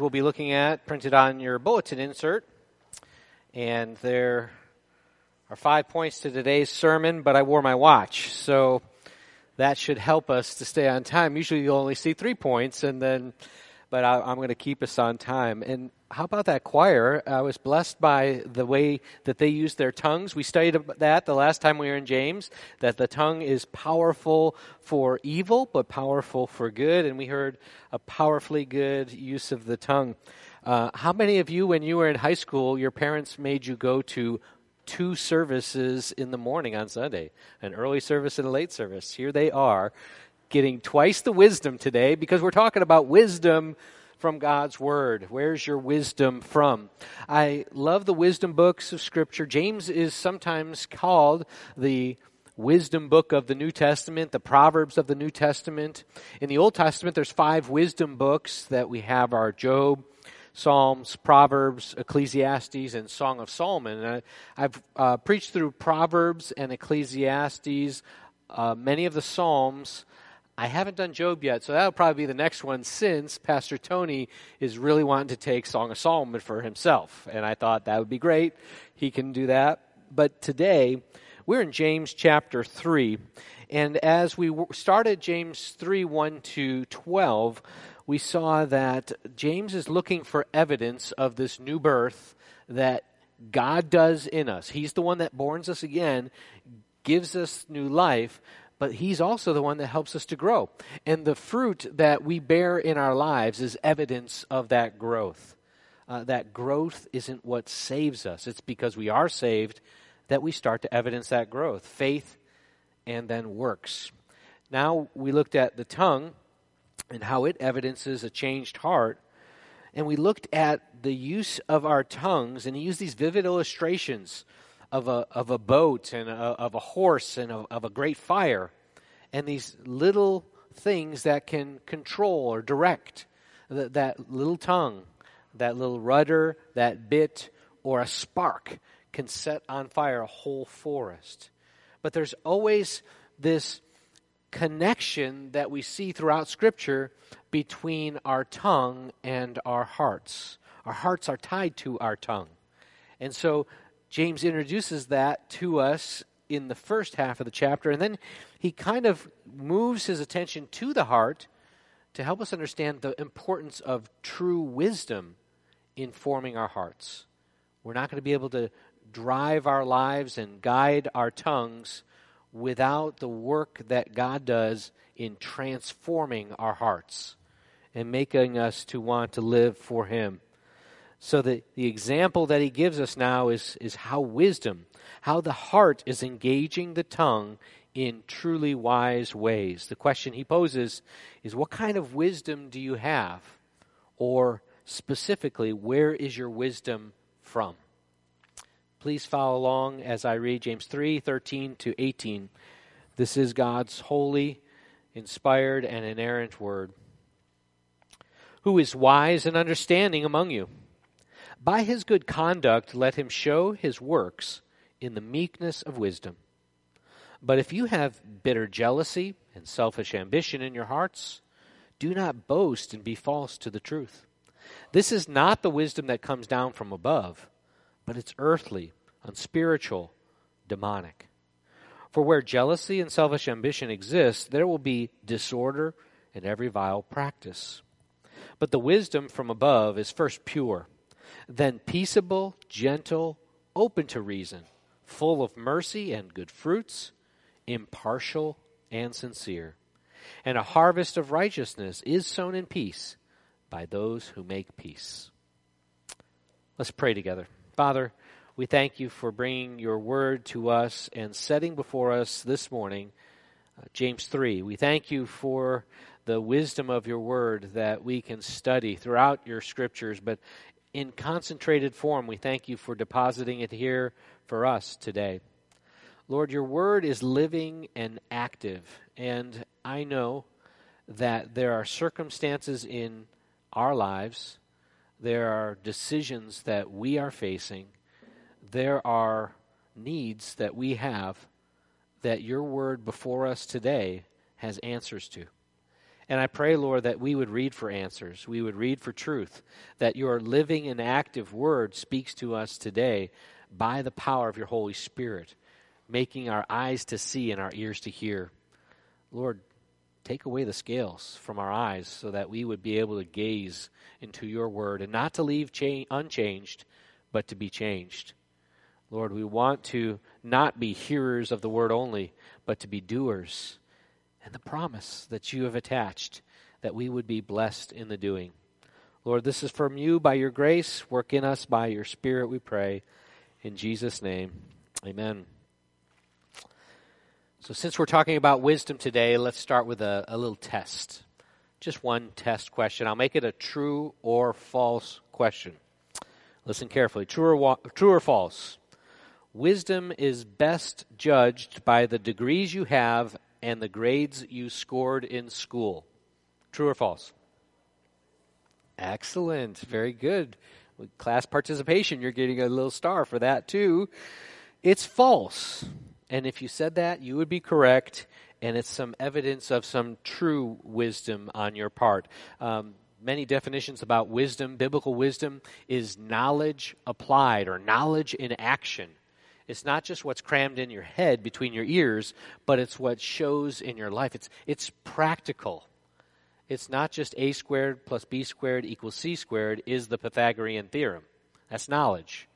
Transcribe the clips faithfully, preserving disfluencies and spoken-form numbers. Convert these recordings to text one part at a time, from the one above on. We'll be looking at printed on your bulletin insert, and there are five points to today's sermon, but I wore my watch, so that should help us to stay on time. Usually you'll only see three points, and then, but I, I'm going to keep us on time. And how about that choir? I was blessed by the way that they use their tongues. We studied that the last time we were in James, that the tongue is powerful for evil, but powerful for good. And we heard a powerfully good use of the tongue. Uh, how many of you, when you were in high school, your parents made you go to two services in the morning on Sunday, an early service and a late service? Here they are, getting twice the wisdom today, because we're talking about wisdom from God's Word. Where's your wisdom from? I love the wisdom books of Scripture. James is sometimes called the wisdom book of the New Testament, the Proverbs of the New Testament. In the Old Testament, there's five wisdom books that we have: our Job, Psalms, Proverbs, Ecclesiastes, and Song of Solomon. And I, I've uh, preached through Proverbs and Ecclesiastes, uh, many of the Psalms. I haven't done Job yet, so that'll probably be the next one, since Pastor Tony is really wanting to take Song of Solomon for himself. And I thought that would be great. He can do that. But today, we're in James chapter three. And as we started James three, one to twelve, we saw that James is looking for evidence of this new birth that God does in us. He's the one that borns us again, gives us new life, but he's also the one that helps us to grow. And the fruit that we bear in our lives is evidence of that growth. Uh, that growth isn't what saves us. It's because we are saved that we start to evidence that growth. Faith and then works. Now we looked at the tongue and how it evidences a changed heart. And we looked at the use of our tongues, and he used these vivid illustrations of a of a boat and a, of a horse and a, of a great fire, and these little things that can control or direct the, that little tongue, that little rudder, that bit, or a spark can set on fire a whole forest. But there's always this connection that we see throughout Scripture between our tongue and our hearts. Our hearts are tied to our tongue. And so James introduces that to us in the first half of the chapter, and then he kind of moves his attention to the heart to help us understand the importance of true wisdom in forming our hearts. We're not going to be able to drive our lives and guide our tongues without the work that God does in transforming our hearts and making us to want to live for Him. So the, the example that he gives us now is, is how wisdom, how the heart is engaging the tongue in truly wise ways. The question he poses is, what kind of wisdom do you have? Or specifically, where is your wisdom from? Please follow along as I read James three, thirteen to eighteen. This is God's holy, inspired, and inerrant word. Who is wise and understanding among you? By his good conduct, let him show his works in the meekness of wisdom. But if you have bitter jealousy and selfish ambition in your hearts, do not boast and be false to the truth. This is not the wisdom that comes down from above, but it's earthly, unspiritual, demonic. For where jealousy and selfish ambition exist, there will be disorder and every vile practice. But the wisdom from above is first pure, then peaceable, gentle, open to reason, full of mercy and good fruits, impartial and sincere. And a harvest of righteousness is sown in peace by those who make peace. Let's pray together. Father, we thank you for bringing your word to us and setting before us this morning uh, James three. We thank you for the wisdom of your word that we can study throughout your scriptures, but in concentrated form, we thank you for depositing it here for us today. Lord, your word is living and active, and I know that there are circumstances in our lives, there are decisions that we are facing, there are needs that we have that your word before us today has answers to. And I pray, Lord, that we would read for answers. We would read for truth, that your living and active word speaks to us today by the power of your Holy Spirit, making our eyes to see and our ears to hear. Lord, take away the scales from our eyes so that we would be able to gaze into your word and not to leave cha- unchanged, but to be changed. Lord, we want to not be hearers of the word only, but to be doers. And the promise that you have attached, that we would be blessed in the doing. Lord, this is from you by your grace. Work in us by your Spirit, we pray. In Jesus' name, amen. So since we're talking about wisdom today, let's start with a, a little test. Just one test question. I'll make it a true or false question. Listen carefully. True or, wa- true or false? Wisdom is best judged by the degrees you have and the grades you scored in school. True or false? Excellent. Very good. With class participation, you're getting a little star for that too. It's false. And if you said that, you would be correct. And it's some evidence of some true wisdom on your part. Um, many definitions about wisdom. Biblical wisdom is knowledge applied or knowledge in action. It's not just what's crammed in your head between your ears, but it's what shows in your life. It's it's practical. It's not just A squared plus B squared equals C squared is the Pythagorean theorem. That's knowledge.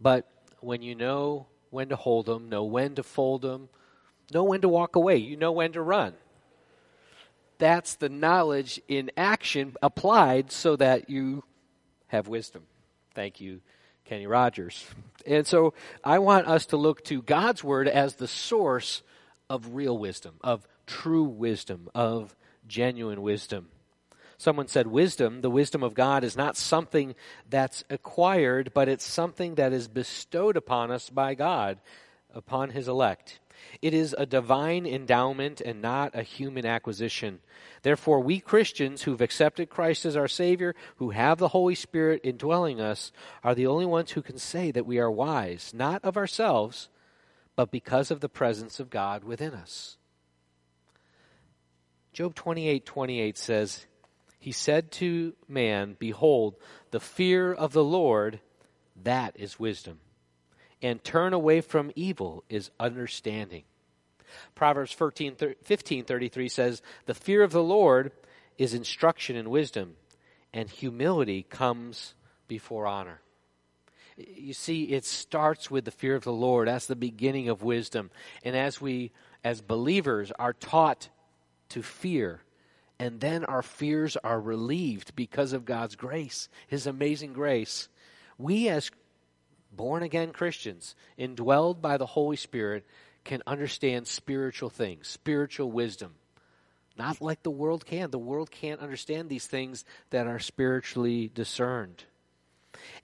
But when you know when to hold them, know when to fold them, know when to walk away, you know when to run. That's the knowledge in action applied so that you have wisdom. Thank you, Kenny Rogers. And so I want us to look to God's word as the source of real wisdom, of true wisdom, of genuine wisdom. Someone said wisdom, the wisdom of God, is not something that's acquired, but it's something that is bestowed upon us by God, upon his elect. It is a divine endowment and not a human acquisition. Therefore, we Christians who've accepted Christ as our Savior, who have the Holy Spirit indwelling us, are the only ones who can say that we are wise, not of ourselves, but because of the presence of God within us. Job twenty-eight twenty-eight says, "He said to man, behold, the fear of the Lord, that is wisdom. And turn away from evil is understanding." Proverbs fifteen thirty-three says, "The fear of the Lord is instruction and wisdom, and humility comes before honor." You see, it starts with the fear of the Lord. That's the beginning of wisdom. And as we, as believers, are taught to fear, and then our fears are relieved because of God's grace, his amazing grace, we as born-again Christians, indwelled by the Holy Spirit, can understand spiritual things, spiritual wisdom. Not like the world can. The world can't understand these things that are spiritually discerned.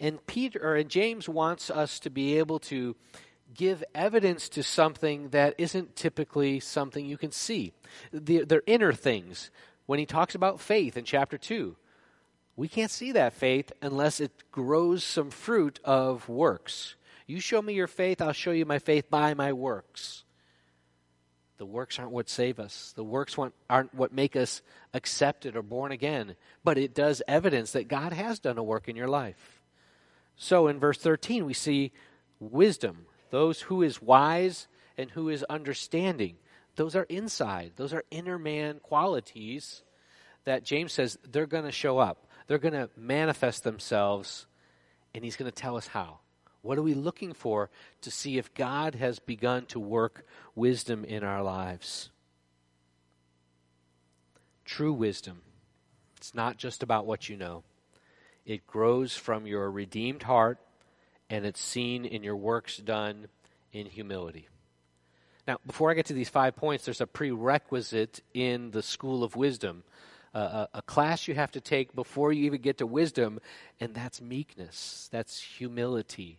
And Peter or James wants us to be able to give evidence to something that isn't typically something you can see. The, their inner things. When he talks about faith in chapter two, we can't see that faith unless it grows some fruit of works. You show me your faith, I'll show you my faith by my works. The works aren't what save us. The works aren't what make us accepted or born again. But it does evidence that God has done a work in your life. So in verse thirteen, we see wisdom. Those who is wise and who is understanding. Those are inside. Those are inner man qualities that James says they're going to show up. They're going to manifest themselves, and he's going to tell us how. What are we looking for to see if God has begun to work wisdom in our lives? True wisdom. It's not just about what you know. It grows from your redeemed heart, and it's seen in your works done in humility. Now, before I get to these five points, there's a prerequisite in the school of wisdom. Uh, a class you have to take before you even get to wisdom, and that's meekness, that's humility.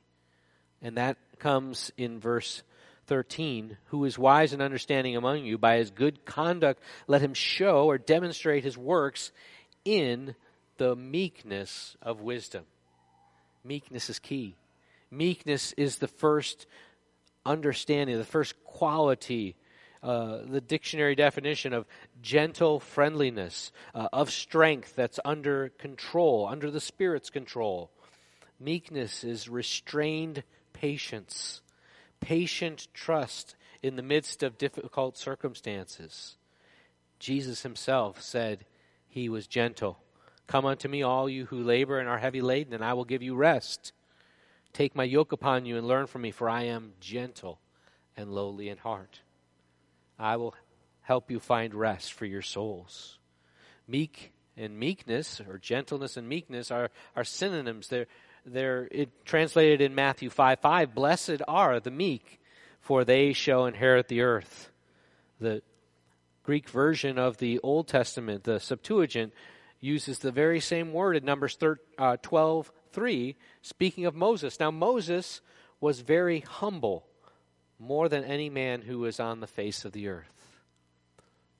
And that comes in verse thirteen, "Who is wise and understanding among you, by his good conduct let him show or demonstrate his works in the meekness of wisdom." Meekness is key. Meekness is the first understanding, the first quality uh, the dictionary definition of gentle friendliness, uh, of strength that's under control, under the Spirit's control. Meekness is restrained patience, patient trust in the midst of difficult circumstances. Jesus himself said he was gentle. Come unto me, all you who labor and are heavy laden, and I will give you rest. Take my yoke upon you and learn from me, for I am gentle and lowly in heart. I will help you find rest for your souls. Meek and meekness, or gentleness and meekness, are, are synonyms. They're, they're it, translated in Matthew five five, blessed are the meek, for they shall inherit the earth. The Greek version of the Old Testament, the Septuagint, uses the very same word in Numbers twelve three, speaking of Moses. Now, Moses was very humble, more than any man who was on the face of the earth.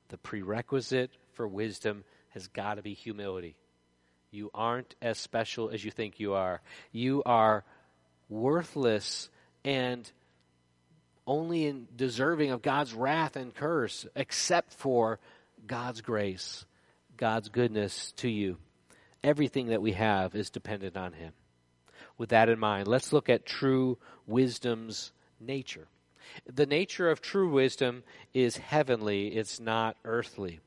The prerequisite for wisdom has got to be humility. You aren't as special as you think you are. You are worthless and only in deserving of God's wrath and curse, except for God's grace, God's goodness to you. Everything that we have is dependent on him. With that in mind, let's look at true wisdom's nature. The nature of true wisdom is heavenly, it's not earthly.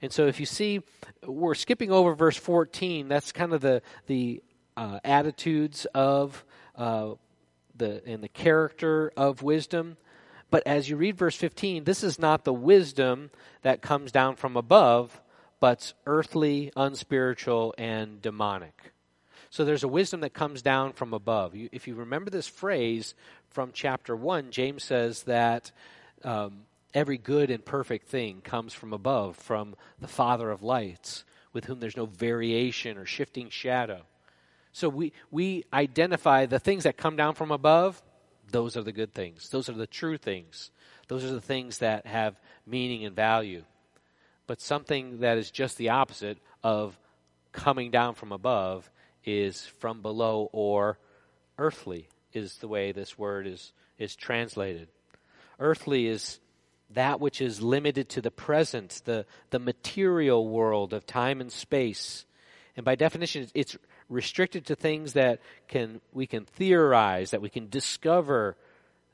And so if you see, we're skipping over verse fourteen. That's kind of the the uh, attitudes of uh, the and the character of wisdom. But as you read verse fifteen, this is not the wisdom that comes down from above, but earthly, unspiritual, and demonic. So there's a wisdom that comes down from above. You, if you remember this phrase from chapter one, James says that um, every good and perfect thing comes from above, from the Father of lights, with whom there's no variation or shifting shadow. So we, we identify the things that come down from above. Those are the good things. Those are the true things. Those are the things that have meaning and value. But something that is just the opposite of coming down from above is from below, or earthly is the way this word is, is translated. Earthly is that which is limited to the present, the, the material world of time and space. And by definition, it's restricted to things that can we can theorize, that we can discover,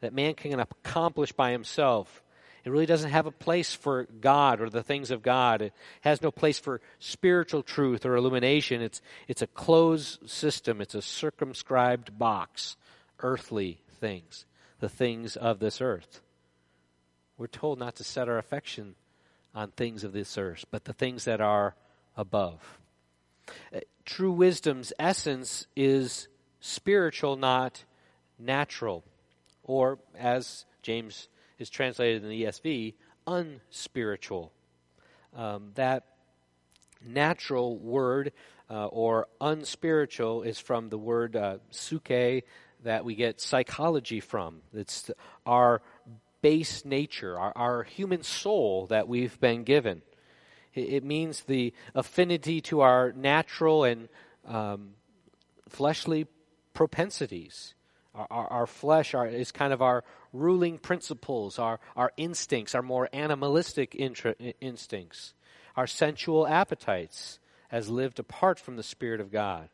that man can accomplish by himself. It really doesn't have a place for God or the things of God. It has no place for spiritual truth or illumination. It's it's a closed system. It's a circumscribed box. Earthly things, the things of this earth. We're told not to set our affection on things of this earth, but the things that are above. True wisdom's essence is spiritual, not natural, or as James says, is translated in the E S V, unspiritual. Um, that natural word uh, or unspiritual is from the word uh, psyche, that we get psychology from. It's our base nature, our, our human soul that we've been given. It, it means the affinity to our natural and um, fleshly propensities. Our, our, our flesh our, is kind of our ruling principles, our, our instincts, our more animalistic intra, instincts, our sensual appetites as lived apart from the Spirit of God.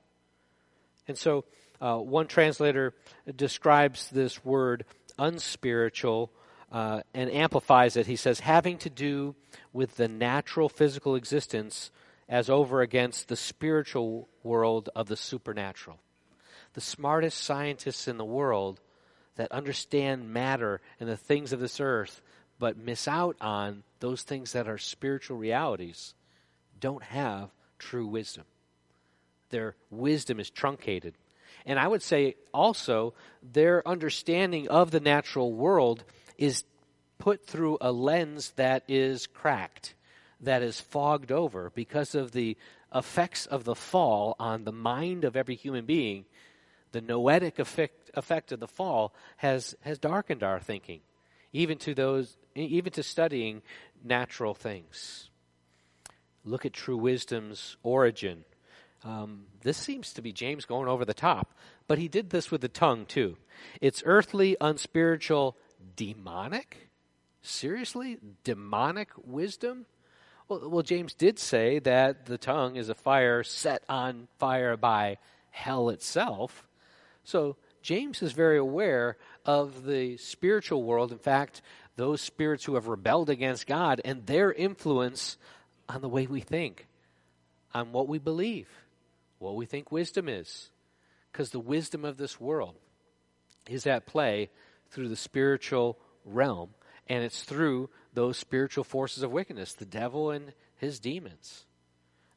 And so uh, one translator describes this word unspiritual uh, and amplifies it. He says, having to do with the natural physical existence as over against the spiritual world of the supernatural. The smartest scientists in the world that understand matter and the things of this earth, but miss out on those things that are spiritual realities, don't have true wisdom. Their wisdom is truncated. And I would say also their understanding of the natural world is put through a lens that is cracked, that is fogged over because of the effects of the fall on the mind of every human being. The noetic effect, effect of the fall has, has darkened our thinking, even to those, even to studying natural things. Look at true wisdom's origin. Um, this seems to be James going over the top, but he did this with the tongue too. It's earthly, unspiritual, demonic. Seriously? Demonic wisdom? Well, well, James did say that the tongue is a fire set on fire by hell itself. So James is very aware of the spiritual world. In fact, those spirits who have rebelled against God and their influence on the way we think, on what we believe, what we think wisdom is. Because the wisdom of this world is at play through the spiritual realm, and it's through those spiritual forces of wickedness, the devil and his demons.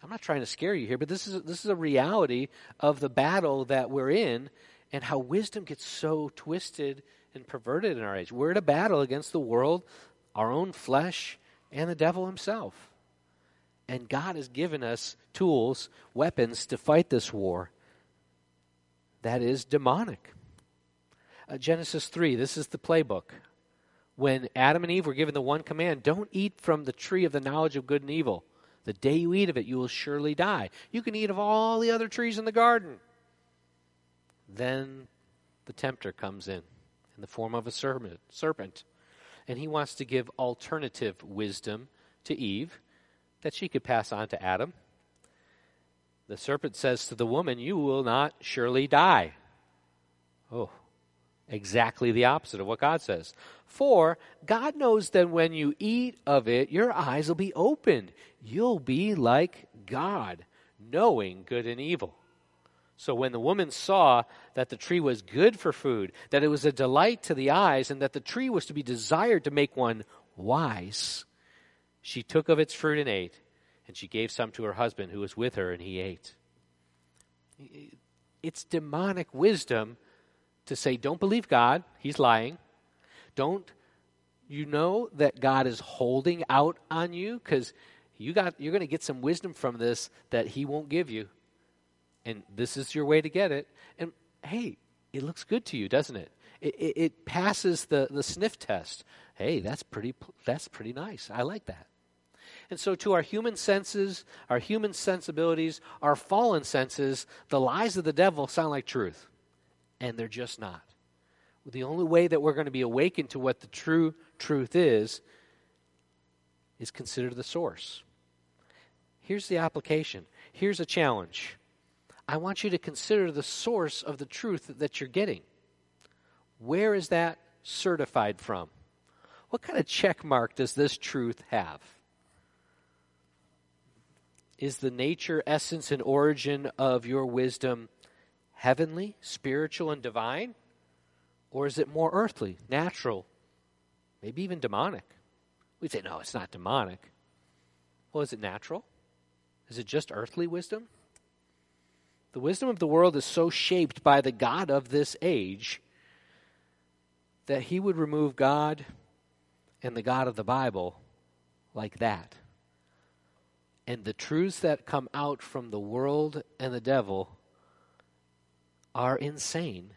I'm not trying to scare you here, but this is this is a reality of the battle that we're in and how wisdom gets so twisted and perverted in our age. We're in a battle against the world, our own flesh, and the devil himself. And God has given us tools, weapons to fight this war that is demonic. Uh, Genesis three, this is the playbook. When Adam and Eve were given the one command, don't eat from the tree of the knowledge of good and evil. The day you eat of it, you will surely die. You can eat of all the other trees in the garden. Then the tempter comes in, in the form of a serpent. And he wants to give alternative wisdom to Eve that she could pass on to Adam. The serpent says to the woman, you will not surely die. Oh, exactly the opposite of what God says. For God knows that when you eat of it, your eyes will be opened. You'll be like God, knowing good and evil. So when the woman saw that the tree was good for food, that it was a delight to the eyes, and that the tree was to be desired to make one wise, she took of its fruit and ate, and she gave some to her husband who was with her, and he ate. It's demonic wisdom to say, don't believe God, he's lying. Don't you know that God is holding out on you? Because you got, you're going to get some wisdom from this that he won't give you. And this is your way to get it. And, hey, it looks good to you, doesn't it? It, it, it passes the, the sniff test. Hey, that's pretty, that's pretty nice. I like that. And so to our human senses, our human sensibilities, our fallen senses, the lies of the devil sound like truth. And they're just not. The only way that we're going to be awakened to what the true truth is, is consider the source. Here's the application. Here's a challenge. I want you to consider the source of the truth that you're getting. Where is that certified from? What kind of check mark does this truth have? Is the nature, essence, and origin of your wisdom heavenly, spiritual, and divine? Or is it more earthly, natural, maybe even demonic? We'd say, no, it's not demonic. Well, is it natural? Is it just earthly wisdom? The wisdom of the world is so shaped by the god of this age that he would remove God and the God of the Bible like that. And the truths that come out from the world and the devil are insane,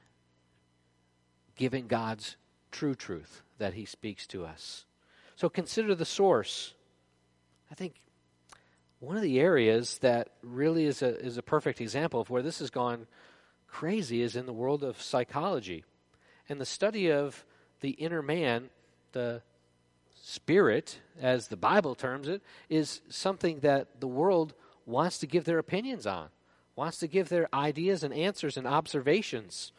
given God's true truth that he speaks to us. So consider the source. I think one of the areas that really is a, is a perfect example of where this has gone crazy is in the world of psychology. And the study of the inner man, the spirit, as the Bible terms it, is something that the world wants to give their opinions on, wants to give their ideas and answers and observations.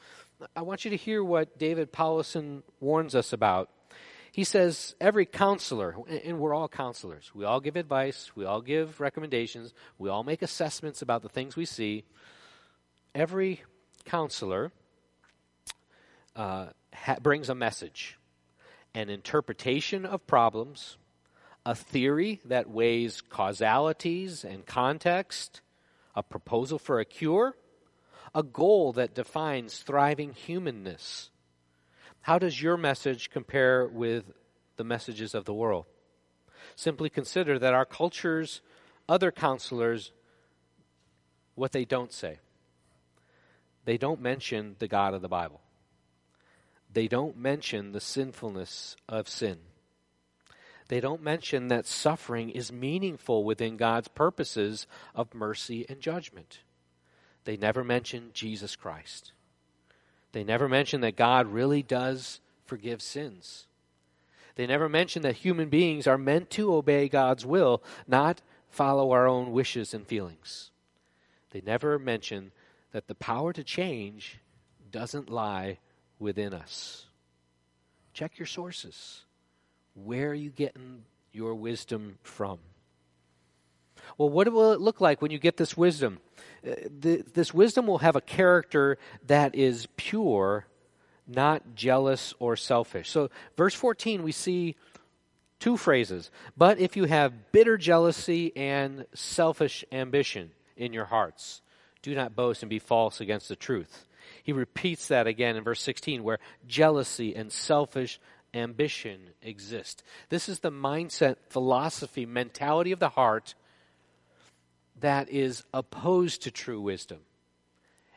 I want you to hear what David Powlison warns us about. He says every counselor, and we're all counselors, we all give advice, we all give recommendations, we all make assessments about the things we see. Every counselor uh, ha- brings a message, an interpretation of problems, a theory that weighs causalities and context, a proposal for a cure, a goal that defines thriving humanness. How does your message compare with the messages of the world? Simply consider that our culture's other counselors, what they don't say. They don't mention the God of the Bible. They don't mention the sinfulness of sin. They don't mention that suffering is meaningful within God's purposes of mercy and judgment. They never mention Jesus Christ. They never mention that God really does forgive sins. They never mention that human beings are meant to obey God's will, not follow our own wishes and feelings. They never mention that the power to change doesn't lie within us. Check your sources. Where are you getting your wisdom from? Well, what will it look like when you get this wisdom? This wisdom will have a character that is pure, not jealous or selfish. So verse fourteen, we see two phrases. But if you have bitter jealousy and selfish ambition in your hearts, do not boast and be false against the truth. He repeats that again in verse sixteen, where jealousy and selfish ambition exist. This is the mindset, philosophy, mentality of the heart that is opposed to true wisdom.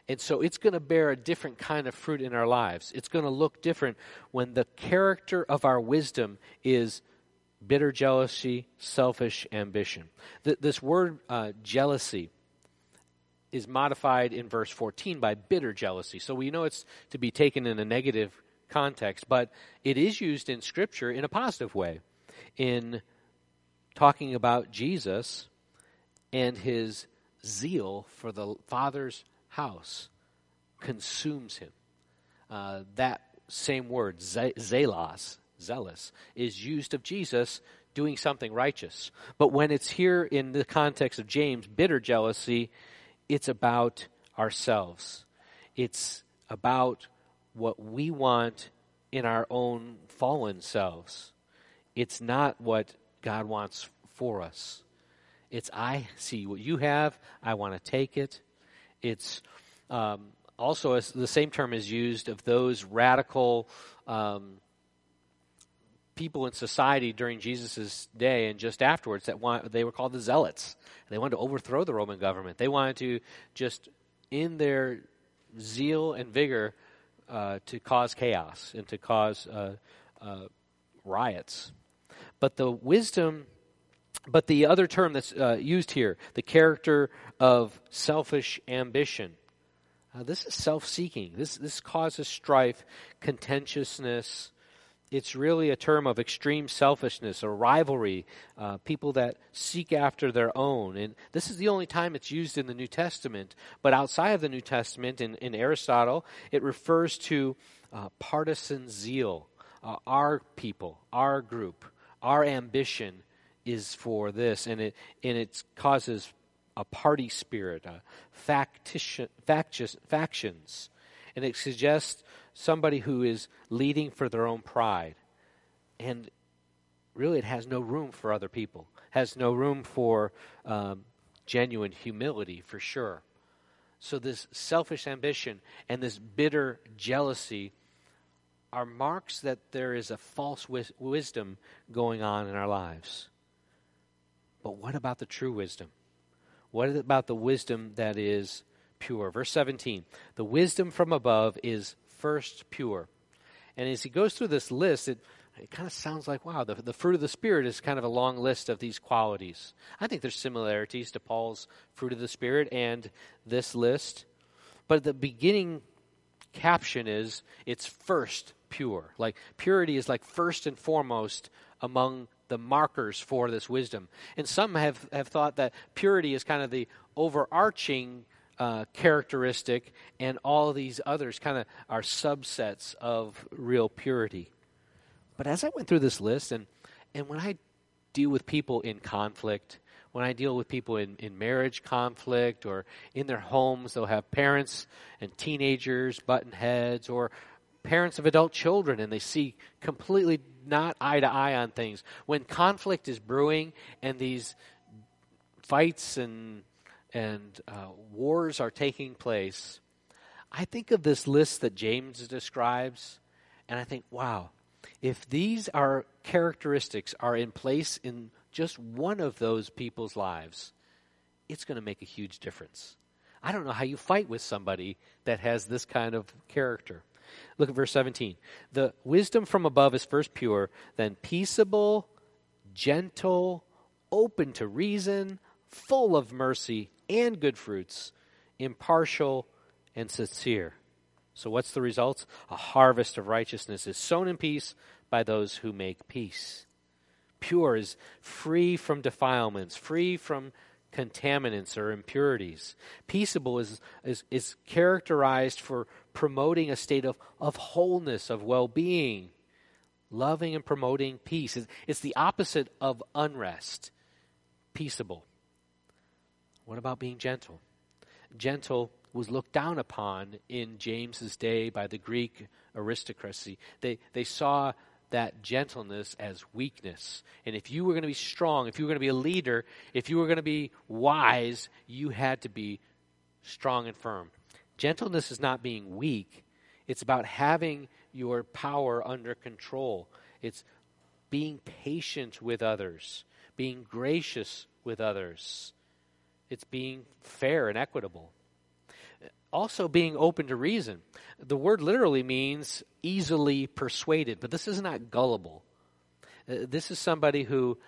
And so it's going to bear a different kind of fruit in our lives. It's going to look different when the character of our wisdom is bitter jealousy, selfish ambition. Th- this word uh, jealousy is modified in verse fourteen by bitter jealousy. So we know it's to be taken in a negative context, but it is used in Scripture in a positive way. In talking about Jesus and his zeal for the Father's house consumes him. Uh, that same word, ze- zelos, zealous, is used of Jesus doing something righteous. But when it's here in the context of James, bitter jealousy, it's about ourselves. It's about what we want in our own fallen selves. It's not what God wants for us. It's, I see what you have, I want to take it. It's um, also, as the same term is used of those radical um, people in society during Jesus' day and just afterwards that want, they were called the Zealots. They wanted to overthrow the Roman government. They wanted to just, in their zeal and vigor, uh, to cause chaos and to cause uh, uh, riots. But the wisdom... But the other term that's uh, used here, the character of selfish ambition, uh, this is self-seeking. This this causes strife, contentiousness. It's really a term of extreme selfishness or rivalry, uh, people that seek after their own. And this is the only time it's used in the New Testament. But outside of the New Testament, in, in Aristotle, it refers to uh, partisan zeal, uh, our people, our group, our ambition is for this, and it and it causes a party spirit, uh, factition, factious, factions, and it suggests somebody who is leading for their own pride, and really it has no room for other people, has no room for um, genuine humility for sure. So this selfish ambition and this bitter jealousy are marks that there is a false wis- wisdom going on in our lives. But what about the true wisdom? What about the wisdom that is pure? Verse seventeen, the wisdom from above is first pure. And as he goes through this list, it, it kind of sounds like, wow, the, the fruit of the Spirit is kind of a long list of these qualities. I think there's similarities to Paul's fruit of the Spirit and this list. But the beginning caption is, it's first pure. Like purity is like first and foremost among the markers for this wisdom. And some have, have thought that purity is kind of the overarching uh, characteristic, and all of these others kind of are subsets of real purity. But as I went through this list, and, and when I deal with people in conflict, when I deal with people in, in marriage conflict, or in their homes, they'll have parents and teenagers butting heads, or parents of adult children, and they see completely not eye to eye on things. When conflict is brewing and these fights and and uh, wars are taking place, I think of this list that James describes, and I think, wow, if these are characteristics are in place in just one of those people's lives, it's going to make a huge difference. I don't know how you fight with somebody that has this kind of character. Look at verse seventeen. The wisdom from above is first pure, then peaceable, gentle, open to reason, full of mercy and good fruits, impartial and sincere. So what's the results? A harvest of righteousness is sown in peace by those who make peace. Pure is free from defilements, free from contaminants or impurities. Peaceable is, is, is characterized for promoting a state of, of wholeness, of well-being, loving and promoting peace. It's, it's the opposite of unrest, peaceable. What about being gentle? Gentle was looked down upon in James's day by the Greek aristocracy. They, they saw that gentleness as weakness. And if you were going to be strong, if you were going to be a leader, if you were going to be wise, you had to be strong and firm. Gentleness is not being weak. It's about having your power under control. It's being patient with others, being gracious with others. It's being fair and equitable. Also being open to reason. The word literally means easily persuaded, but this is not gullible. This is somebody who,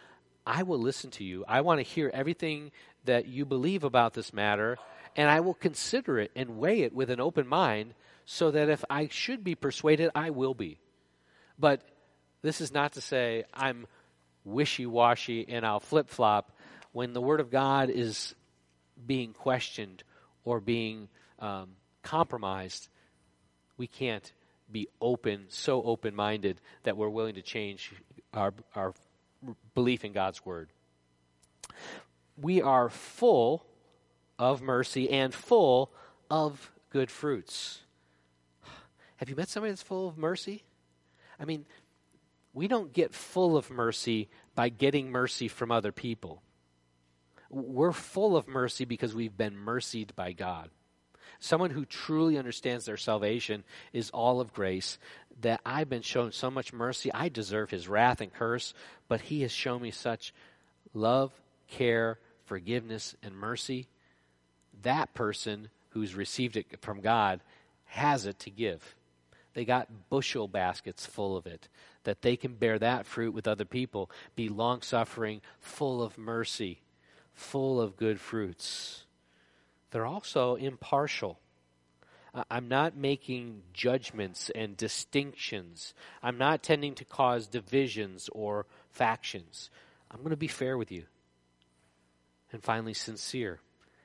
I will listen to you. I want to hear everything that you believe about this matter, and I will consider it and weigh it with an open mind so that if I should be persuaded, I will be. But this is not to say I'm wishy-washy and I'll flip-flop when the Word of God is being questioned or being um, compromised. We can't be open, so open-minded that we're willing to change our, our belief in God's Word. We are full of mercy and full of good fruits. Have you met somebody that's full of mercy? I mean, we don't get full of mercy by getting mercy from other people. We're full of mercy because we've been mercied by God. Someone who truly understands their salvation is all of grace, that I've been shown so much mercy. I deserve his wrath and curse, but he has shown me such love, care, forgiveness, and mercy. That person who's received it from God has it to give. They got bushel baskets full of it, that they can bear that fruit with other people, be long-suffering, full of mercy, full of good fruits. They're also impartial. I'm not making judgments and distinctions. I'm not tending to cause divisions or factions. I'm going to be fair with you. And finally, sincere.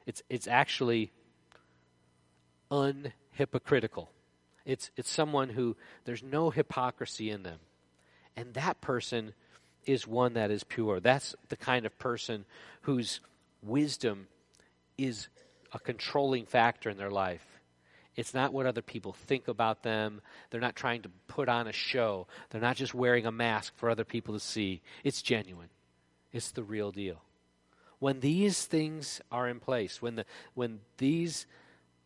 It's it's actually unhypocritical. It's it's someone who there's no hypocrisy in them. And that person is one that is pure. That's the kind of person whose wisdom is a controlling factor in their life. It's not what other people think about them. They're not trying to put on a show. They're not just wearing a mask for other people to see. It's genuine. It's the real deal. When these things are in place, when the when these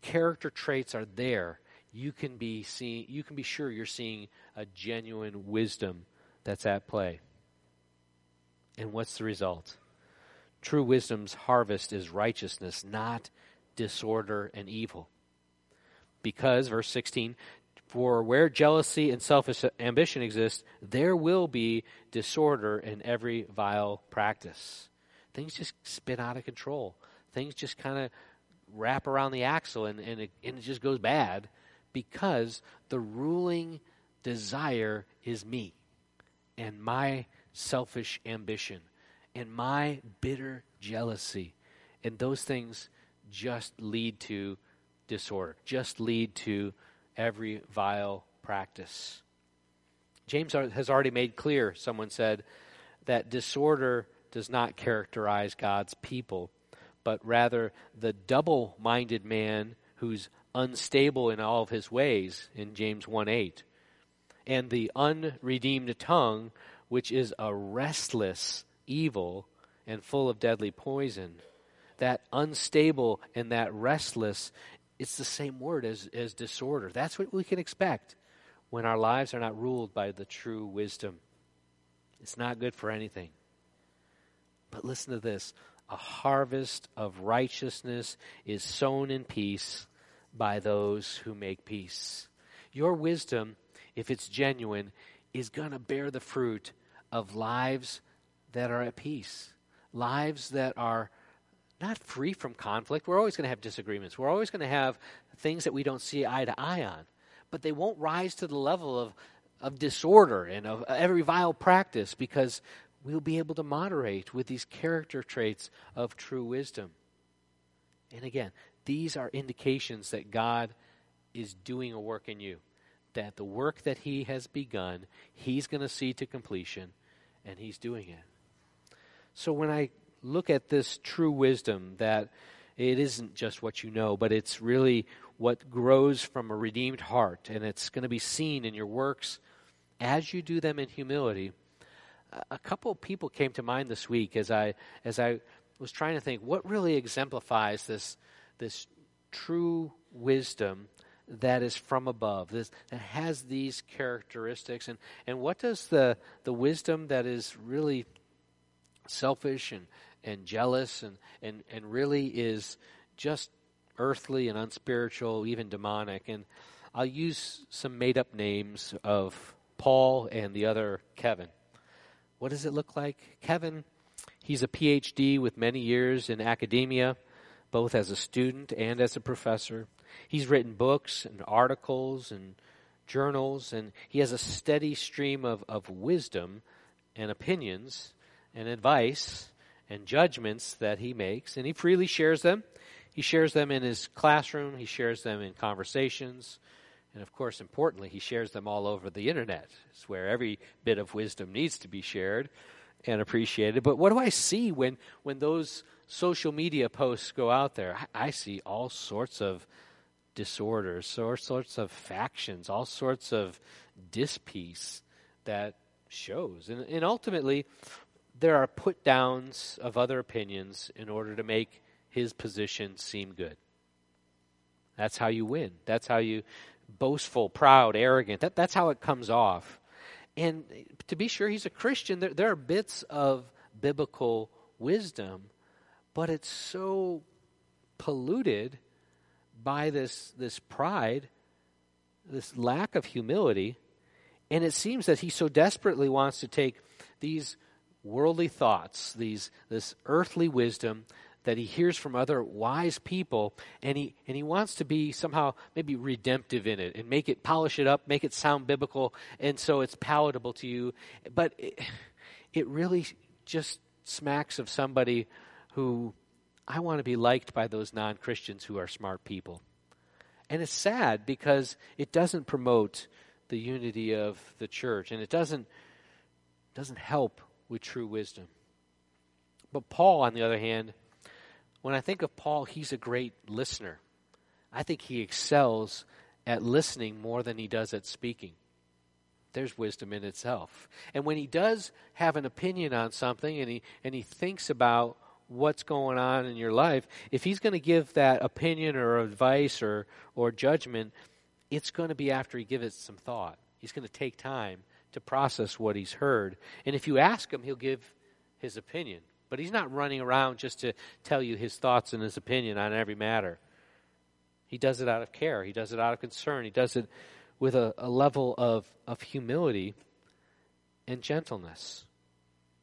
character traits are there, you can be seeing, you can be sure you're seeing a genuine wisdom that's at play. And what's the result? True wisdom's harvest is righteousness, not disorder and evil. Because, verse sixteen, for where jealousy and selfish ambition exist, there will be disorder in every vile practice. Things just spin out of control. Things just kind of wrap around the axle and, and, it, and it just goes bad because the ruling desire is me and my selfish ambition and my bitter jealousy. And those things just lead to disorder, just lead to every vile practice. James has already made clear, someone said, that disorder does not characterize God's people, but rather the double-minded man who's unstable in all of his ways, in James one eight, and the unredeemed tongue, which is a restless evil and full of deadly poison. That unstable and that restless, it's the same word as, as disorder. That's what we can expect when our lives are not ruled by the true wisdom. It's not good for anything. But listen to this. A harvest of righteousness is sown in peace by those who make peace. Your wisdom, if it's genuine, is going to bear the fruit of lives that are at peace. Lives that are not free from conflict. We're always going to have disagreements. We're always going to have things that we don't see eye to eye on. But they won't rise to the level of of disorder and of every vile practice, because we'll be able to moderate with these character traits of true wisdom. And again, these are indications that God is doing a work in you, that the work that he has begun, he's going to see to completion, and he's doing it. So when I look at this true wisdom, that it isn't just what you know, but it's really what grows from a redeemed heart, and it's going to be seen in your works as you do them in humility. A couple of people came to mind this week as I as I was trying to think what really exemplifies this this true wisdom that is from above, this, that has these characteristics, and, and what does the, the wisdom that is really selfish and, and jealous and, and, and really is just earthly and unspiritual, even demonic. And I'll use some made-up names of Paul and the other Kevin. What does it look like? Kevin, he's a P H D with many years in academia, both as a student and as a professor. He's written books and articles and journals, and he has a steady stream of, of wisdom and opinions and advice and judgments that he makes, and he freely shares them. He shares them in his classroom. He shares them in conversations. And, of course, importantly, he shares them all over the Internet. It's where every bit of wisdom needs to be shared and appreciated. But what do I see when, when those social media posts go out there? I, I see all sorts of disorders, all sorts of factions, all sorts of dis-peace that shows. And, and ultimately, there are put-downs of other opinions in order to make his position seem good. That's how you win. That's how you, boastful, proud, arrogant. That, that's how it comes off. And to be sure, he's a Christian. There, there are bits of biblical wisdom, but it's so polluted by this, this pride, this lack of humility, and it seems that he so desperately wants to take these worldly thoughts, these this earthly wisdom that he hears from other wise people, and he and he wants to be somehow maybe redemptive in it and make it, polish it up, make it sound biblical, and so it's palatable to you. But it, it really just smacks of somebody who, I want to be liked by those non-Christians who are smart people. And it's sad because it doesn't promote the unity of the church, and it doesn't doesn't help with true wisdom. But Paul, on the other hand, when I think of Paul, he's a great listener. I think he excels at listening more than he does at speaking. There's wisdom in itself. And when he does have an opinion on something and he and he thinks about what's going on in your life, if he's going to give that opinion or advice or, or judgment, it's going to be after he gives it some thought. He's going to take time to process what he's heard. And if you ask him, he'll give his opinion. But he's not running around just to tell you his thoughts and his opinion on every matter. He does it out of care. He does it out of concern. He does it with a, a level of, of humility and gentleness.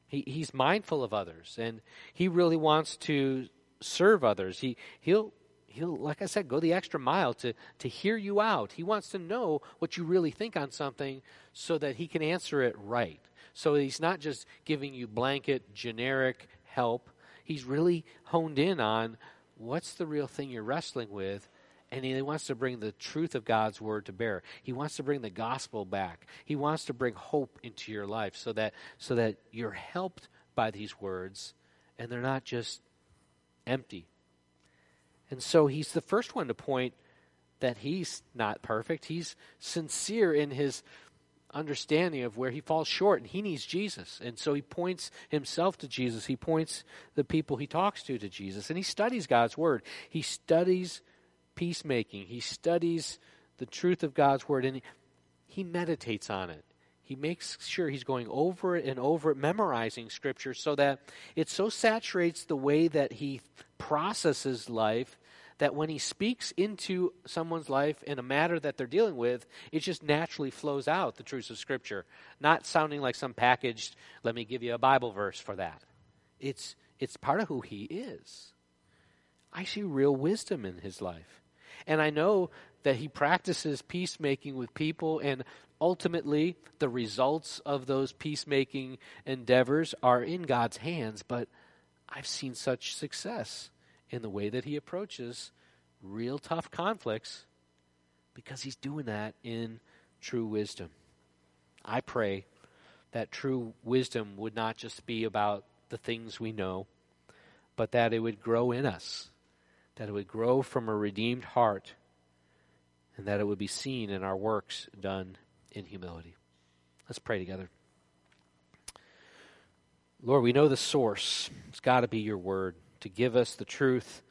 He, he's mindful of others, and he really wants to serve others. He, he'll, he'll, like I said, go the extra mile to, to hear you out. He wants to know what you really think on something so that he can answer it right. So he's not just giving you blanket, generic help. He's really honed in on what's the real thing you're wrestling with, and he wants to bring the truth of God's word to bear. He wants to bring the gospel back. He wants to bring hope into your life so that so that you're helped by these words and they're not just empty. And so he's the first one to point that he's not perfect. He's sincere in his understanding of where he falls short, and he needs Jesus. And so he points himself to Jesus. He points the people he talks to to Jesus, and he studies God's word. He studies peacemaking. He studies the truth of God's word, and he, he meditates on it. He makes sure he's going over it and over it, memorizing scripture so that it so saturates the way that he processes life that when he speaks into someone's life in a matter that they're dealing with, it just naturally flows out the truths of scripture, not sounding like some packaged, let me give you a Bible verse for that. It's it's part of who he is. I see real wisdom in his life. And I know that he practices peacemaking with people, and ultimately the results of those peacemaking endeavors are in God's hands. But I've seen such success in the way that he approaches real tough conflicts, because he's doing that in true wisdom. I pray that true wisdom would not just be about the things we know, but that it would grow in us, that it would grow from a redeemed heart, and that it would be seen in our works done in humility. Let's pray together. Lord, we know the source. It's got to be your word to give us the truth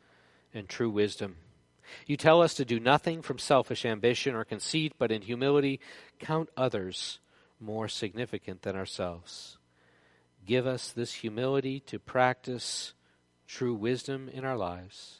and true wisdom. You tell us to do nothing from selfish ambition or conceit, but in humility count others more significant than ourselves. Give us this humility to practice true wisdom in our lives.